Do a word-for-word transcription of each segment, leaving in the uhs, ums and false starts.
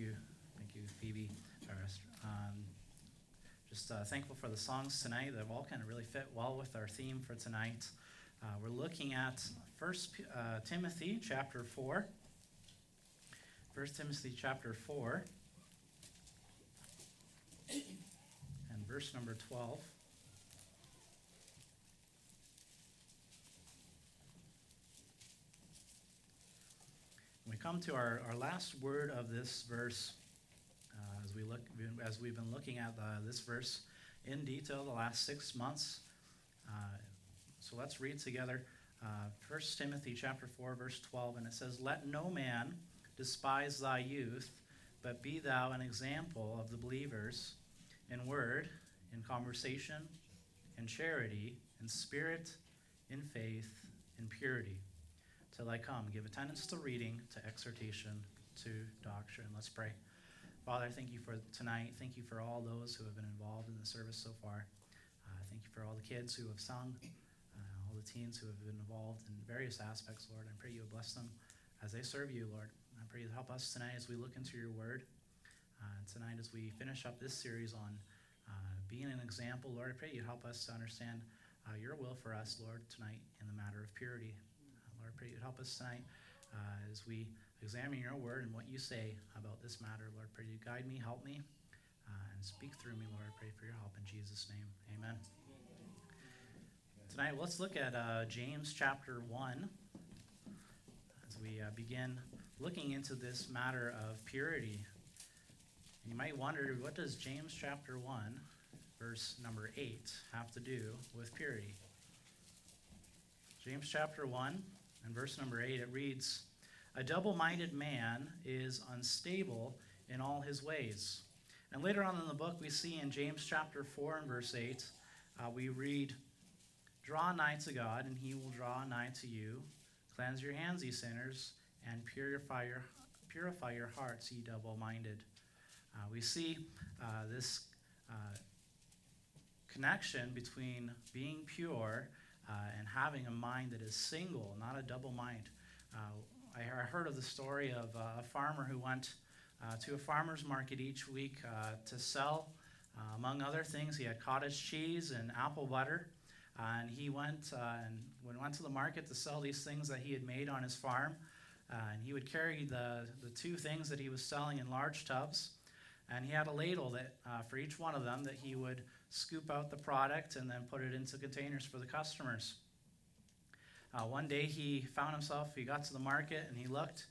you. Thank you, Phoebe. Um, just uh, thankful for the songs tonight. They've all kind of really fit well with our theme for tonight. Uh, we're looking at First Timothy chapter four. First Timothy chapter four. And verse number twelve. We come to our, our last word of this verse uh, as we look as we've been looking at the, this verse in detail the last six months. Uh, so let's read together uh, First Timothy chapter four, verse twelve, and it says, "Let no man despise thy youth, but be thou an example of the believers in word, in conversation, in charity, in spirit, in faith, in purity. Till I come, give attendance to reading, to exhortation, to doctrine." Let's pray. Father, thank you for tonight. Thank you for all those who have been involved in the service so far. Uh, thank you for all the kids who have sung, uh, all the teens who have been involved in various aspects, Lord. I pray you would bless them as they serve you, Lord. I pray you help us tonight as we look into your word. Uh, tonight as we finish up this series on uh, being an example, Lord, I pray you help us to understand uh, your will for us, Lord, tonight in the matter of purity. Lord, I pray you'd help us tonight uh, as we examine your word and what you say about this matter. Lord, I pray you guide me, help me, uh, and speak through me, Lord. I pray for your help in Jesus' name. Amen. Tonight, let's look at uh, James chapter one as we uh, begin looking into this matter of purity. And you might wonder, what does James chapter one, verse number eight, have to do with purity? James chapter one, and verse number eight, it reads, "A double-minded man is unstable in all his ways." And later on in the book, we see in James chapter four and verse eight, uh, we read, "Draw nigh to God, and he will draw nigh to you. Cleanse your hands, ye sinners, and purify your purify your hearts, ye double-minded." Uh, we see uh, this uh, connection between being pure Uh, and having a mind that is single, not a double mind. Uh, I, I heard of the story of uh, a farmer who went uh, to a farmer's market each week uh, to sell, uh, among other things. He had cottage cheese and apple butter, uh, and he went uh, and when went to the market to sell these things that he had made on his farm. Uh, and he would carry the, the two things that he was selling in large tubs, and he had a ladle that uh, for each one of them that he would scoop out the product and then put it into containers for the customers. Uh, one day he found himself, he got to the market and he looked,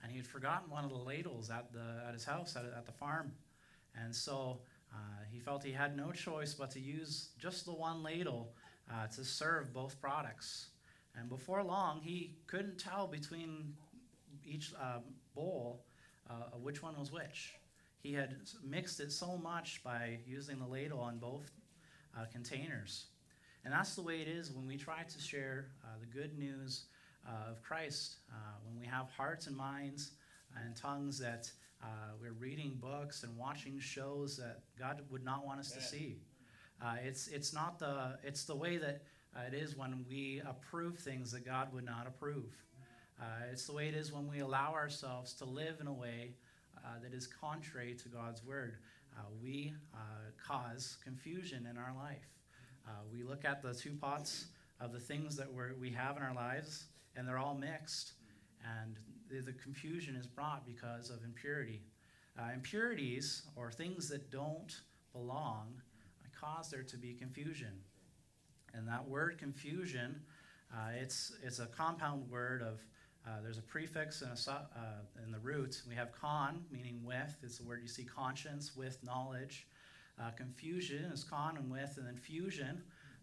and he had forgotten one of the ladles at the at his house, at, at the farm. And so uh, he felt he had no choice but to use just the one ladle uh, to serve both products. And before long, he couldn't tell between each uh, bowl uh, which one was which. He had mixed it so much by using the ladle on both uh, containers. And that's the way it is when we try to share uh, the good news uh, of Christ. Uh, when we have hearts and minds and tongues that uh, we're reading books and watching shows that God would not want us yeah. to see. Uh, it's it's not the it's the way that uh, it is when we approve things that God would not approve. Uh, it's the way it is when we allow ourselves to live in a way Uh, that is contrary to God's word. Uh, we uh, cause confusion in our life. Uh, we look at the two pots of the things that we're, we have in our lives, and they're all mixed. And the, the confusion is brought because of impurity. Uh, impurities, or things that don't belong, uh, cause there to be confusion. And that word confusion, uh, it's, it's a compound word of Uh, there's a prefix and a su- uh, in the root. We have con, meaning with. It's the word you see, conscience, with knowledge. Uh, confusion is con and with, and then fusion,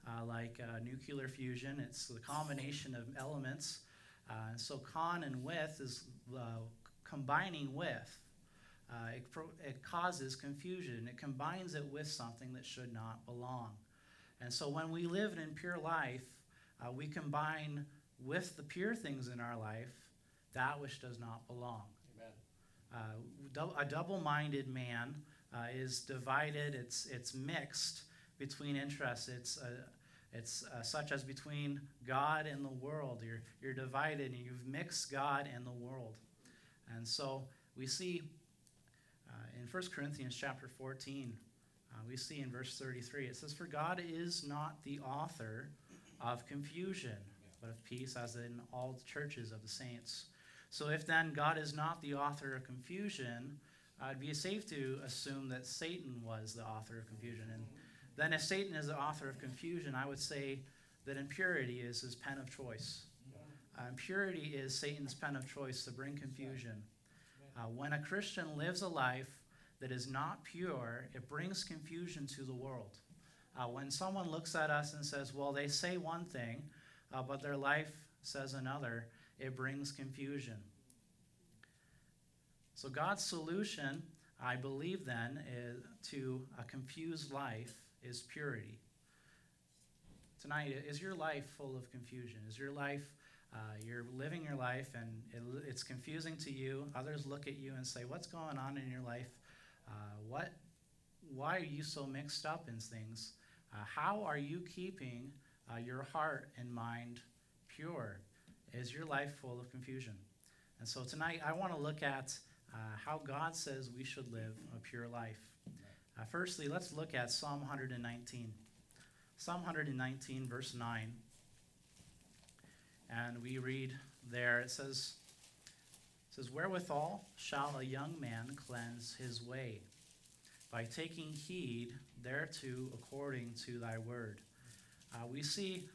uh, like uh, nuclear fusion. It's the combination of elements. Uh, so con and with is uh, combining with. Uh, it, pro- it causes confusion. It combines it with something that should not belong. And so when we live an impure life, uh, we combine with the pure things in our life, that which does not belong. Amen. Uh, a double-minded man uh, is divided. It's it's mixed between interests. It's uh, it's uh, such as between God and the world. You're you're divided, and you've mixed God and the world. And so we see Uh, in First Corinthians chapter fourteen, uh, we see in verse thirty-three, it says, "For God is not the author of confusion, but of peace, as in all the churches of the saints." So if then God is not the author of confusion, uh, it'd be safe to assume that Satan was the author of confusion. And then if Satan is the author of confusion, I would say that impurity is his pen of choice. Uh, impurity is Satan's pen of choice to bring confusion. Uh, when a Christian lives a life that is not pure, it brings confusion to the world. Uh, when someone looks at us and says, well, they say one thing, uh, but their life says another, it brings confusion. So God's solution, I believe then, is to a confused life is purity. Tonight, is your life full of confusion? Is your life, uh, you're living your life and it, it's confusing to you. Others look at you and say, what's going on in your life? Uh, what? Why are you so mixed up in things? Uh, how are you keeping uh, your heart and mind pure? Is your life full of confusion? And so tonight I want to look at uh, how God says we should live a pure life. Uh, firstly, let's look at Psalm one nineteen. Psalm one nineteen, verse nine. And we read there, it says, it says, "Wherewithal shall a young man cleanse his way? By taking heed thereto according to thy word." Uh, we see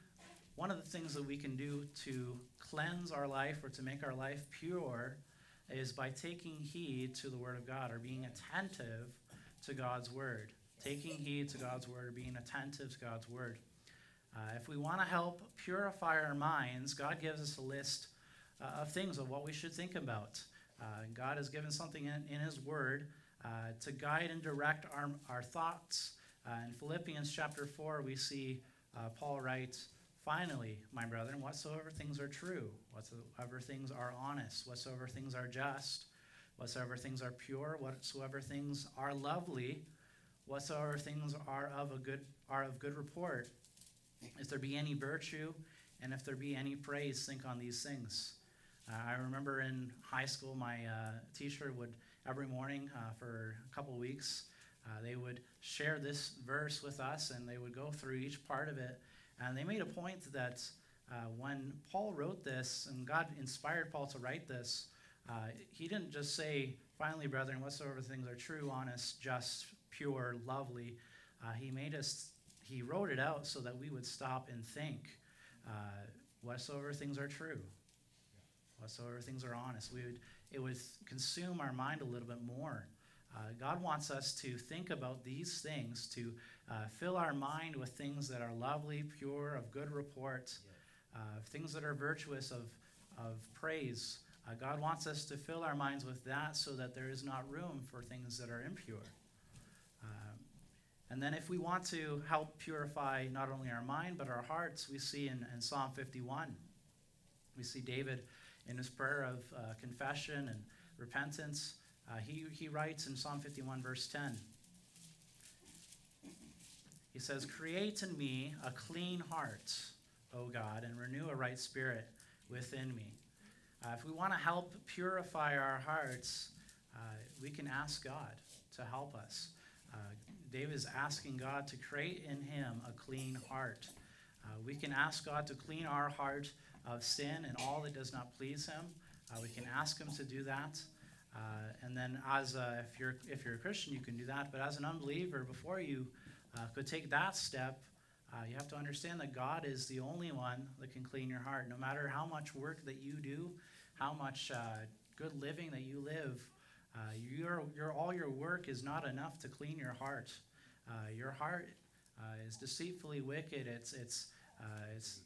one of the things that we can do to cleanse our life or to make our life pure is by taking heed to the word of God, or being attentive to God's word. Taking heed to God's word, or being attentive to God's word. Uh, if we want to help purify our minds, God gives us a list uh, of things of what we should think about. Uh, God has given something in, in his word Uh, to guide and direct our, our thoughts. Uh, in Philippians chapter four, we see uh, Paul writes, "Finally, my brethren, whatsoever things are true, whatsoever things are honest, whatsoever things are just, whatsoever things are pure, whatsoever things are lovely, whatsoever things are of a good are of good report, if there be any virtue, and if there be any praise, think on these things." Uh, I remember in high school, my uh, teacher would every morning uh, for a couple weeks, uh, they would share this verse with us, and they would go through each part of it. And they made a point that uh, when Paul wrote this, and God inspired Paul to write this, uh, he didn't just say, "Finally, brethren, whatsoever things are true, honest, just, pure, lovely." Uh, he made us, he wrote it out so that we would stop and think, uh, whatsoever things are true, whatsoever things are honest. We would It would consume our mind a little bit more. Uh, God wants us to think about these things, to uh, fill our mind with things that are lovely, pure, of good report, uh, things that are virtuous, of, of praise. Uh, God wants us to fill our minds with that so that there is not room for things that are impure. Um, and then if we want to help purify not only our mind but our hearts, we see in, in Psalm fifty-one, we see David in his prayer of uh, confession and repentance, uh, he, he writes in Psalm fifty-one, verse ten. He says, "Create in me a clean heart, O God, and renew a right spirit within me." Uh, if we want to help purify our hearts, uh, we can ask God to help us. Uh, David is asking God to create in him a clean heart. Uh, we can ask God to clean our heart of sin and all that does not please him. Uh, we can ask him to do that. Uh, and then as a, if you're if you're a Christian, you can do that. But as an unbeliever, before you uh, could take that step, uh, you have to understand that God is the only one that can clean your heart. No matter how much work that you do, how much uh, good living that you live, uh, your, your all your work is not enough to clean your heart. Uh, your heart uh, is deceitfully wicked. It's it's uh, it's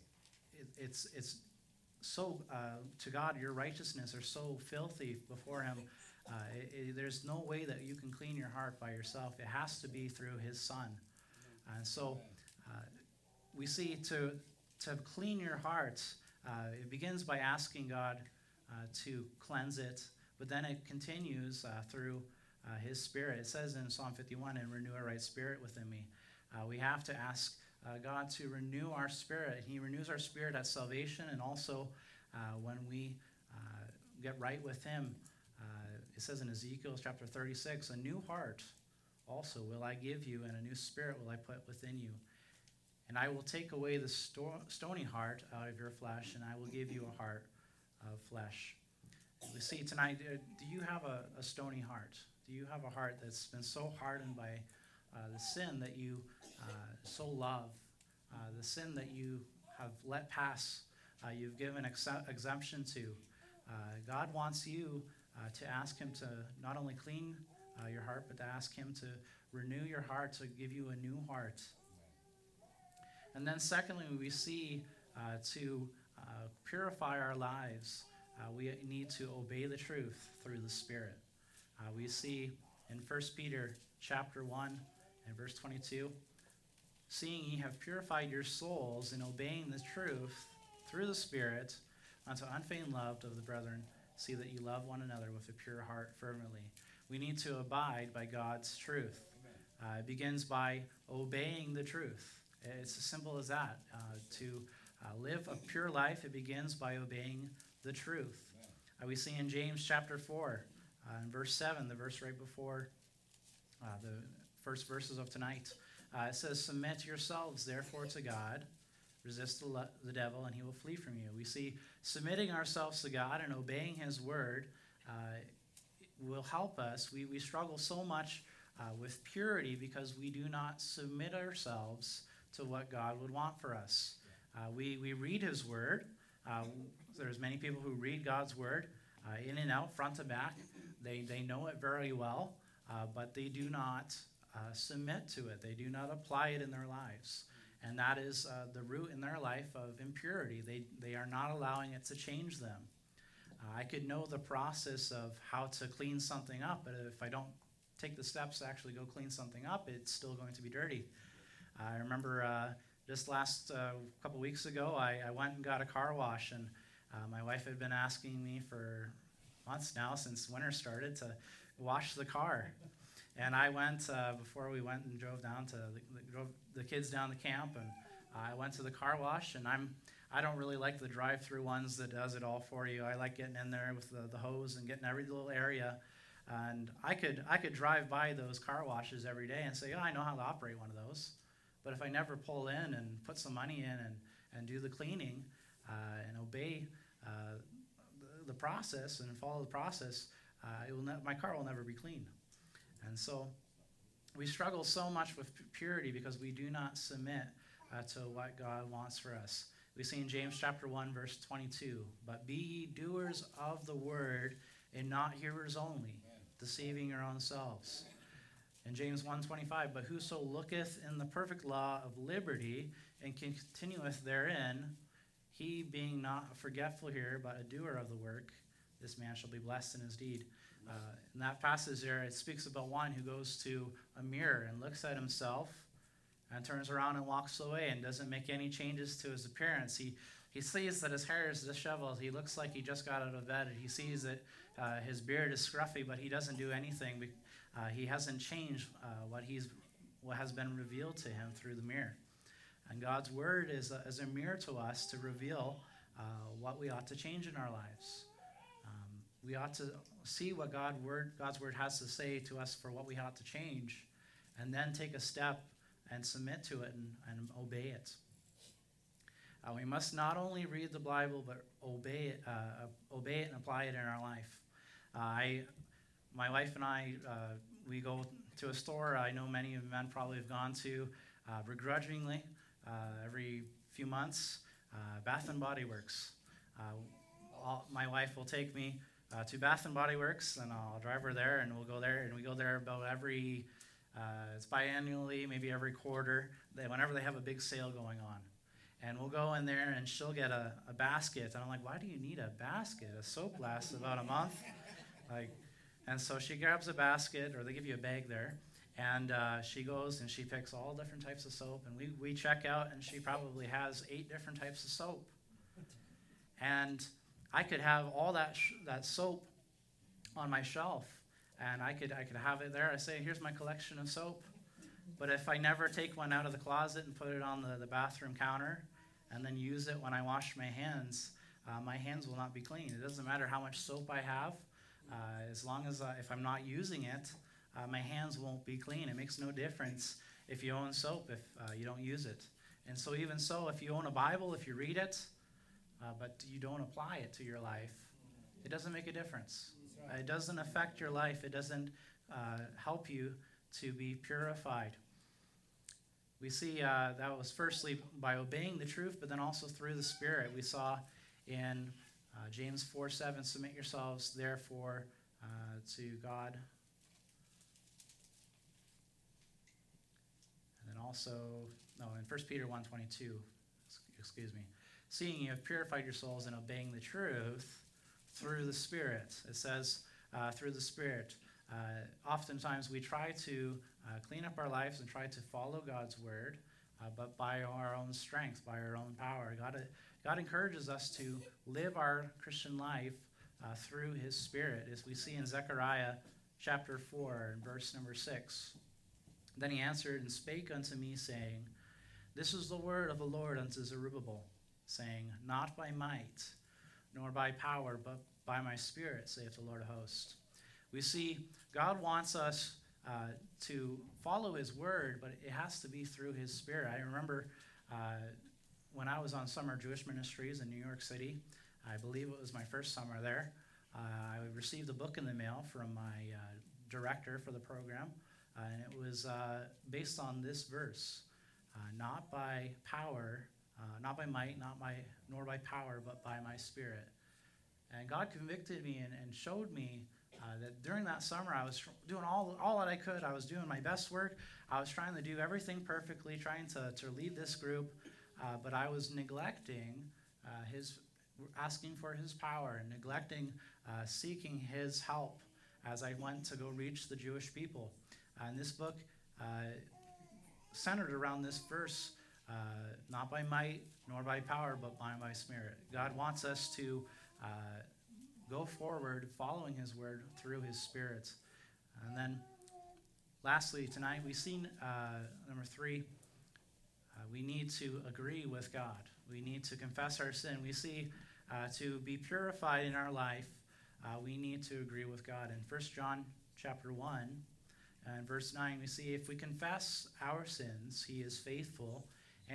it's it's So uh, to God, your righteousness are so filthy before him. Uh, it, it, there's no way that you can clean your heart by yourself. It has to be through his son. And uh, so uh, we see to to clean your heart, uh, it begins by asking God uh, to cleanse it, but then it continues uh, through uh, his spirit. It says in Psalm fifty-one, "And renew a right spirit within me." Uh, we have to ask Uh, God to renew our spirit. He renews our spirit at salvation, and also uh, when we uh, get right with him. Uh, It says in Ezekiel chapter thirty-six, "A new heart also will I give you, and a new spirit will I put within you. And I will take away the sto- stony heart out of your flesh, and I will give you a heart of flesh." We see tonight, do you have a, a stony heart? Do you have a heart that's been so hardened by uh, the sin that you uh, so love, uh, the sin that you have let pass, uh, you've given ex- exemption to? Uh, God wants you uh, to ask him to not only clean uh, your heart, but to ask him to renew your heart, to give you a new heart. And then secondly, we see uh, to uh, purify our lives, uh, we need to obey the truth through the Spirit. Uh, we see in First Peter chapter one and verse twenty-two, "Seeing ye have purified your souls in obeying the truth through the Spirit unto unfeigned love of the brethren, see that ye love one another with a pure heart fervently." We need to abide by God's truth. Uh, it begins by obeying the truth. It's as simple as that. Uh, to uh, live a pure life, it begins by obeying the truth. Uh, we see in James chapter four, uh, in verse seven, the verse right before uh, the first verses of tonight, uh, it says, "Submit yourselves, therefore, to God. Resist the, le- the devil, and he will flee from you." We see submitting ourselves to God and obeying his word uh, will help us. We, we struggle so much uh, with purity because we do not submit ourselves to what God would want for us. Uh, we, we read his word. Uh, there's many people who read God's word uh, in and out, front to back. They, they know it very well, uh, but they do not uh, submit to it. They do not apply it in their lives. And that is uh, the root in their life of impurity. They they are not allowing it to change them. Uh, I could know the process of how to clean something up, but if I don't take the steps to actually go clean something up, it's still going to be dirty. Uh, I remember uh, just last uh, couple weeks ago, I, I went and got a car wash, and uh, my wife had been asking me for months now, since winter started, to wash the car. And I went, uh, before we went and drove down to, the, the, drove the kids down to camp, and uh, I went to the car wash, and I'm, I don't really like the drive-through ones that does it all for you. I like getting in there with the, the hose and getting every little area, and I could, I could drive by those car washes every day and say, oh, I know how to operate one of those, but if I never pull in and put some money in and, and do the cleaning uh, and obey uh, the, the process and follow the process, uh, it will ne- my car will never be clean. And so we struggle so much with purity because we do not submit uh, to what God wants for us. We see in James chapter one, verse twenty-two, "But be ye doers of the word and not hearers only, deceiving your own selves." In James one twenty-five, "But whoso looketh in the perfect law of liberty and continueth therein, he being not forgetful here, but a doer of the work, this man shall be blessed in his deed." Uh, in that passage there, it speaks about one who goes to a mirror and looks at himself and turns around and walks away and doesn't make any changes to his appearance. He he sees that his hair is disheveled. He looks like he just got out of bed. He sees that uh, his beard is scruffy, but he doesn't do anything. Uh, he hasn't changed uh, what he's what has been revealed to him through the mirror. And God's word is a, is a mirror to us to reveal uh, what we ought to change in our lives. We ought to see what God word, God's word has to say to us for what we ought to change, and then take a step and submit to it and, and obey it. Uh, we must not only read the Bible, but obey it, uh, obey it and apply it in our life. Uh, I, my wife and I, uh, we go to a store I know many of men probably have gone to uh, begrudgingly uh, every few months, uh, Bath and Body Works. Uh, all, my wife will take me Uh, to Bath and Body Works, and I'll drive her there, and we'll go there, and we go there about every, uh, it's biannually, maybe every quarter, they, whenever they have a big sale going on. And we'll go in there, and she'll get a, a basket, and I'm like, why do you need a basket? A soap lasts about a month. like, And so she grabs a basket, or they give you a bag there, and uh, she goes, and she picks all different types of soap, and we, we check out, and she probably has eight different types of soap. And I could have all that sh- that soap on my shelf, and I could I could have it there. I say, here's my collection of soap. But if I never take one out of the closet and put it on the, the bathroom counter and then use it when I wash my hands, uh, my hands will not be clean. It doesn't matter how much soap I have. Uh, as long as I, if I'm not using it, uh, my hands won't be clean. It makes no difference if you own soap, if uh, you don't use it. And so even so, if you own a Bible, if you read it, uh, but you don't apply it to your life, it doesn't make a difference. Uh, it doesn't affect your life. It doesn't uh, help you to be purified. We see uh, that was firstly by obeying the truth, but then also through the Spirit. We saw in uh, James four seven, submit yourselves therefore uh, to God. And then also, no, in First Peter one twenty-two, excuse me, seeing you have purified your souls in obeying the truth through the Spirit. It says uh, through the Spirit. Uh, oftentimes we try to uh, clean up our lives and try to follow God's word, uh, but by our own strength, by our own power. God, uh, God encourages us to live our Christian life uh, through his Spirit, as we see in Zechariah chapter four, and verse number six. Then he answered and spake unto me, saying, this is the word of the Lord unto Zerubbabel, saying, not by might, nor by power, but by my Spirit, saith the Lord of hosts. We see God wants us uh, to follow his word, but it has to be through his Spirit. I remember uh, when I was on summer Jewish ministries in New York City, I believe it was my first summer there, uh, I received a book in the mail from my uh, director for the program, uh, and it was uh, based on this verse, uh, not by power, Uh, not by might, not by, nor by power, but by my Spirit. And God convicted me and, and showed me uh, that during that summer, I was doing all all that I could. I was doing my best work. I was trying to do everything perfectly, trying to, to lead this group. Uh, but I was neglecting uh, his, asking for his power and neglecting uh, seeking his help as I went to go reach the Jewish people. Uh, and this book uh, centered around this verse, Uh, not by might, nor by power, but by my Spirit. God wants us to uh, go forward following his word through his Spirit. And then lastly, tonight we've seen uh, number three, uh, we need to agree with God. We need to confess our sin. We see uh, to be purified in our life, uh, we need to agree with God. In First John chapter one and verse nine, we see if we confess our sins, he is faithful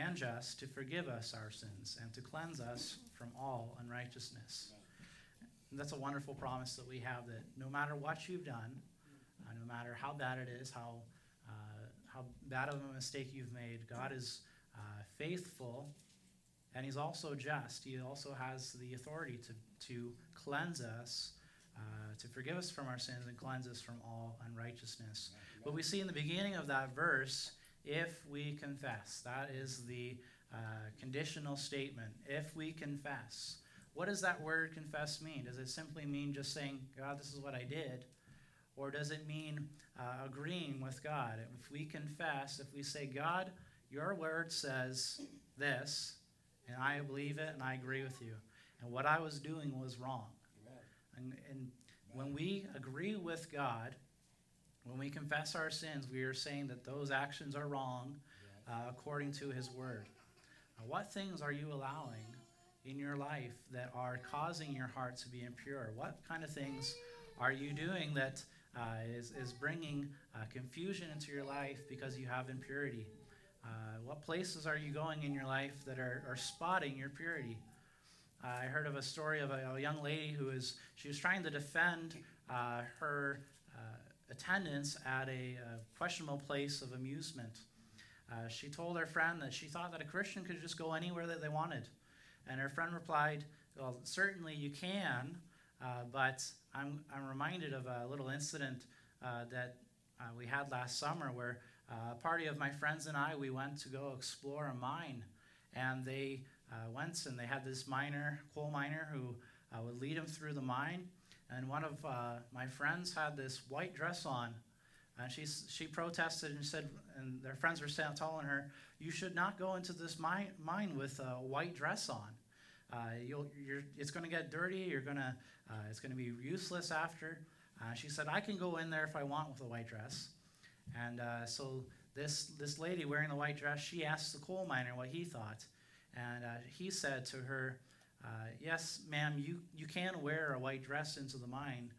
and just to forgive us our sins and to cleanse us from all unrighteousness. And that's a wonderful promise that we have, that no matter what you've done, uh, no matter how bad it is, how uh, how bad of a mistake you've made, God is uh, faithful, and he's also just. He also has the authority to, to cleanse us, uh, to forgive us from our sins and cleanse us from all unrighteousness. But we see in the beginning of that verse, if we confess, that is the uh, conditional statement. If we confess, what does that word confess mean? Does it simply mean just saying, God, this is what I did? Or does it mean uh, agreeing with God? If we confess, if we say, God, your word says this, and I believe it and I agree with you, and what I was doing was wrong. And, and when we agree with God, when we confess our sins, we are saying that those actions are wrong uh, according to his word. Now, what things are you allowing in your life that are causing your heart to be impure? What kind of things are you doing that uh, is, is bringing uh, confusion into your life because you have impurity? Uh, what places are you going in your life that are, are spotting your purity? Uh, I heard of a story of a, a young lady who is, she was trying to defend uh, her... Uh, attendance at a, a questionable place of amusement. Uh, she told her friend that she thought that a Christian could just go anywhere that they wanted. And her friend replied, well, certainly you can, uh, but I'm, I'm reminded of a little incident uh, that uh, we had last summer where uh, a party of my friends and I, we went to go explore a mine. And they uh, went and they had this miner, coal miner, who uh, would lead them through the mine. And one of uh, my friends had this white dress on, and she she protested and said, and their friends were telling her, "You should not go into this mine, mine with a white dress on. Uh, you'll, you're, it's going to get dirty. You're gonna, uh, it's going to be useless after." Uh, she said, "I can go in there if I want with a white dress." And uh, so this this lady wearing the white dress, she asked the coal miner what he thought, and uh, he said to her, Uh, yes, ma'am, you, you can wear a white dress into the mine,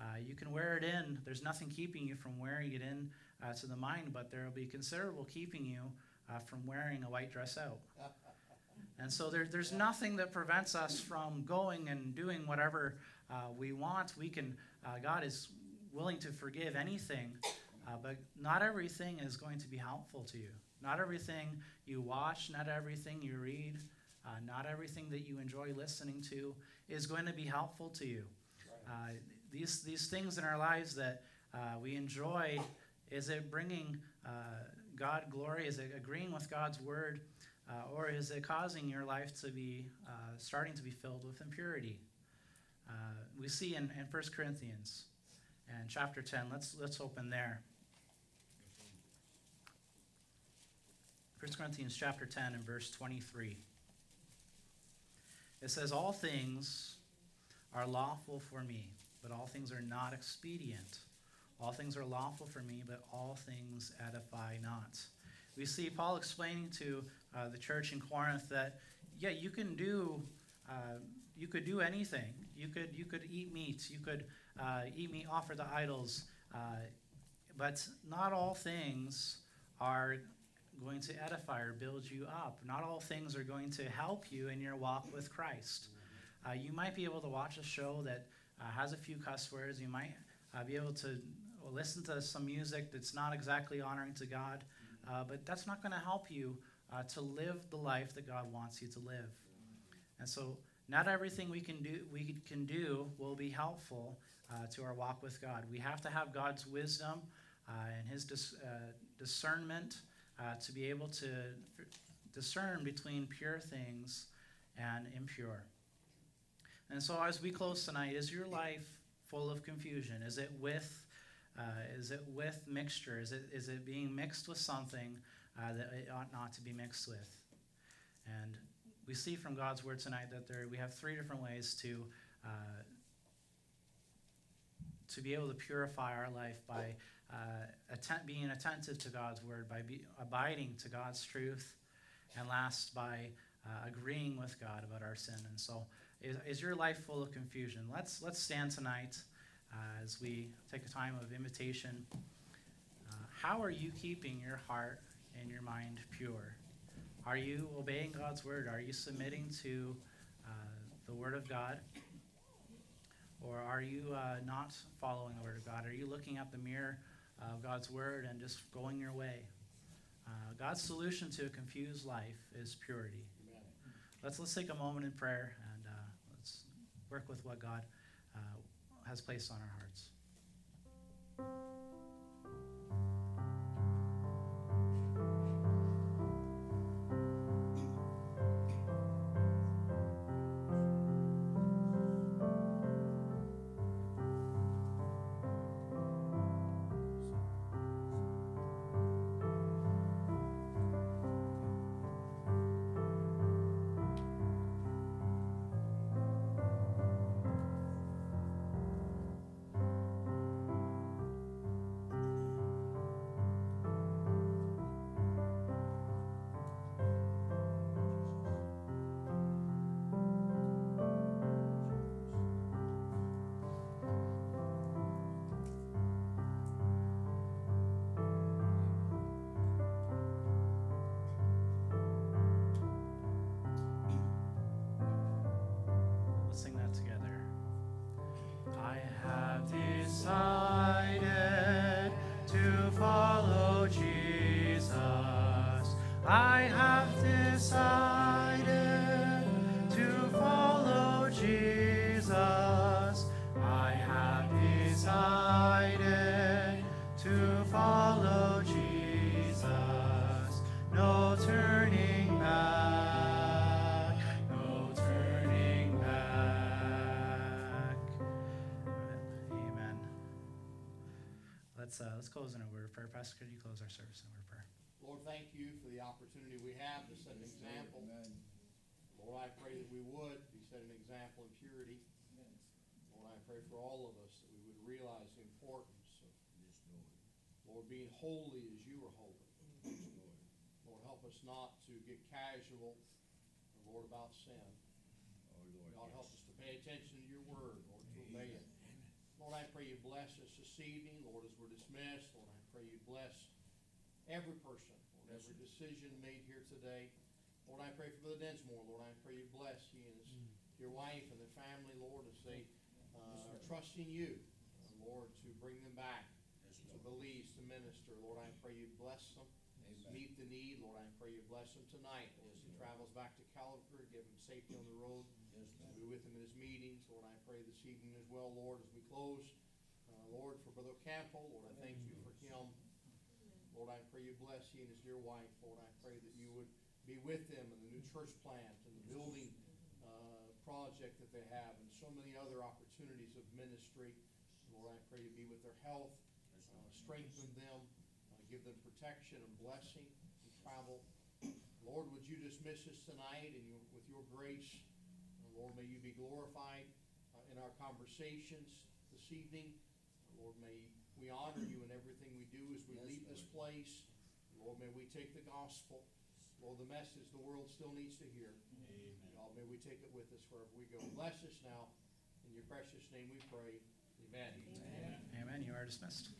Uh, you can wear it in. There's nothing keeping you from wearing it in uh, to the mind, but there will be considerable keeping you uh, from wearing a white dress out. And so there, there's nothing that prevents us from going and doing whatever uh, we want. We can. Uh, God is willing to forgive anything, uh, but not everything is going to be helpful to you. Not everything you watch, not everything you read, uh, not everything that you enjoy listening to is going to be helpful to you. Uh, these these things in our lives that uh, we enjoy, is it bringing uh, God glory? Is it agreeing with God's word? Uh, or is it causing your life to be uh, starting to be filled with impurity? Uh, we see in, in First Corinthians and chapter ten. Let's let's open there. First Corinthians chapter ten and verse twenty-three. It says, "All things are lawful for me, but all things are not expedient. All things are lawful for me, but all things edify not." We see Paul explaining to uh, the church in Corinth that, yeah, you can do, uh, you could do anything. You could you could eat meat. You could uh, eat meat offered to idols. Uh, but not all things are going to edify or build you up. Not all things are going to help you in your walk with Christ. Uh, you might be able to watch a show that uh, has a few cuss words. You might uh, be able to listen to some music that's not exactly honoring to God. Uh, but that's not going to help you uh, to live the life that God wants you to live. And so not everything we can do we can do will be helpful uh, to our walk with God. We have to have God's wisdom uh, and his dis- uh, discernment uh, to be able to f- discern between pure things and impure. And so as we close tonight, is your life full of confusion? Is it with Uh, is it with mixture? Is it is it being mixed with something uh, that it ought not to be mixed with? And we see from God's word tonight that there we have three different ways to uh, to be able to purify our life by uh, atten- being attentive to God's word, by be- abiding to God's truth, and last by uh, agreeing with God about our sin. And so, is, is your life full of confusion? Let's let's stand tonight. Uh, as we take a time of invitation, uh, how are you keeping your heart and your mind pure? Are you obeying God's word? Are you submitting to uh, the word of God? Or are you uh, not following the word of God? Are you looking at the mirror of God's word and just going your way? Uh, God's solution to a confused life is purity. Amen. Let's let's take a moment in prayer and uh, let's work with what God uh has placed on our hearts. Decided to follow Jesus. I have decided to follow Jesus. I have decided to follow Jesus. No turning back. No turning back. Let's, uh, let's close in a word of prayer. Pastor, could you close our service in a word of prayer? Lord, thank you for the opportunity we have to set an example. Amen. Lord, I pray that we would be set an example in purity. Amen. Lord, I pray for all of us that we would realize the importance of this, Lord. Lord, being holy as you are holy. Yes, Lord. Lord, help us not to get casual, Lord, about sin. Oh, Lord, God, yes. Help us to pay attention to your word, Lord, to obey it. Lord, I pray you bless us this evening. Lord, as we're dismissed, Lord, I pray you bless every person, Lord, every decision made here today. Lord, I pray for Brother Densmore, Lord, I pray you bless he and his, your wife and their family, Lord, as they uh, are trusting you, uh, Lord, to bring them back to the leads, to minister. Lord, I pray you bless them. Amen. Meet the need. Lord, I pray you bless him tonight. Lord, as he travels back to Calvary, give him safety on the road. Yes, be with him in his meetings. Lord, I pray this evening as well, Lord, as we close. Uh, Lord, for Brother Campbell, Lord, I thank you for him. Lord, I pray you bless he and his dear wife. Lord, I pray that you would be with them in the new church plant and the building uh, project that they have and so many other opportunities of ministry. Lord, I pray you be with their health, uh, strengthen them. Give them protection and blessing and travel. Lord, would you dismiss us tonight and you, with your grace. Lord, may you be glorified uh, in our conversations this evening. Lord, may we honor you in everything we do as we yes, leave Lord. This place. Lord, may we take the gospel. Lord, the message the world still needs to hear. Amen. Lord, may we take it with us wherever we go. Bless us now. In your precious name we pray. Amen. Amen. Amen. You are dismissed.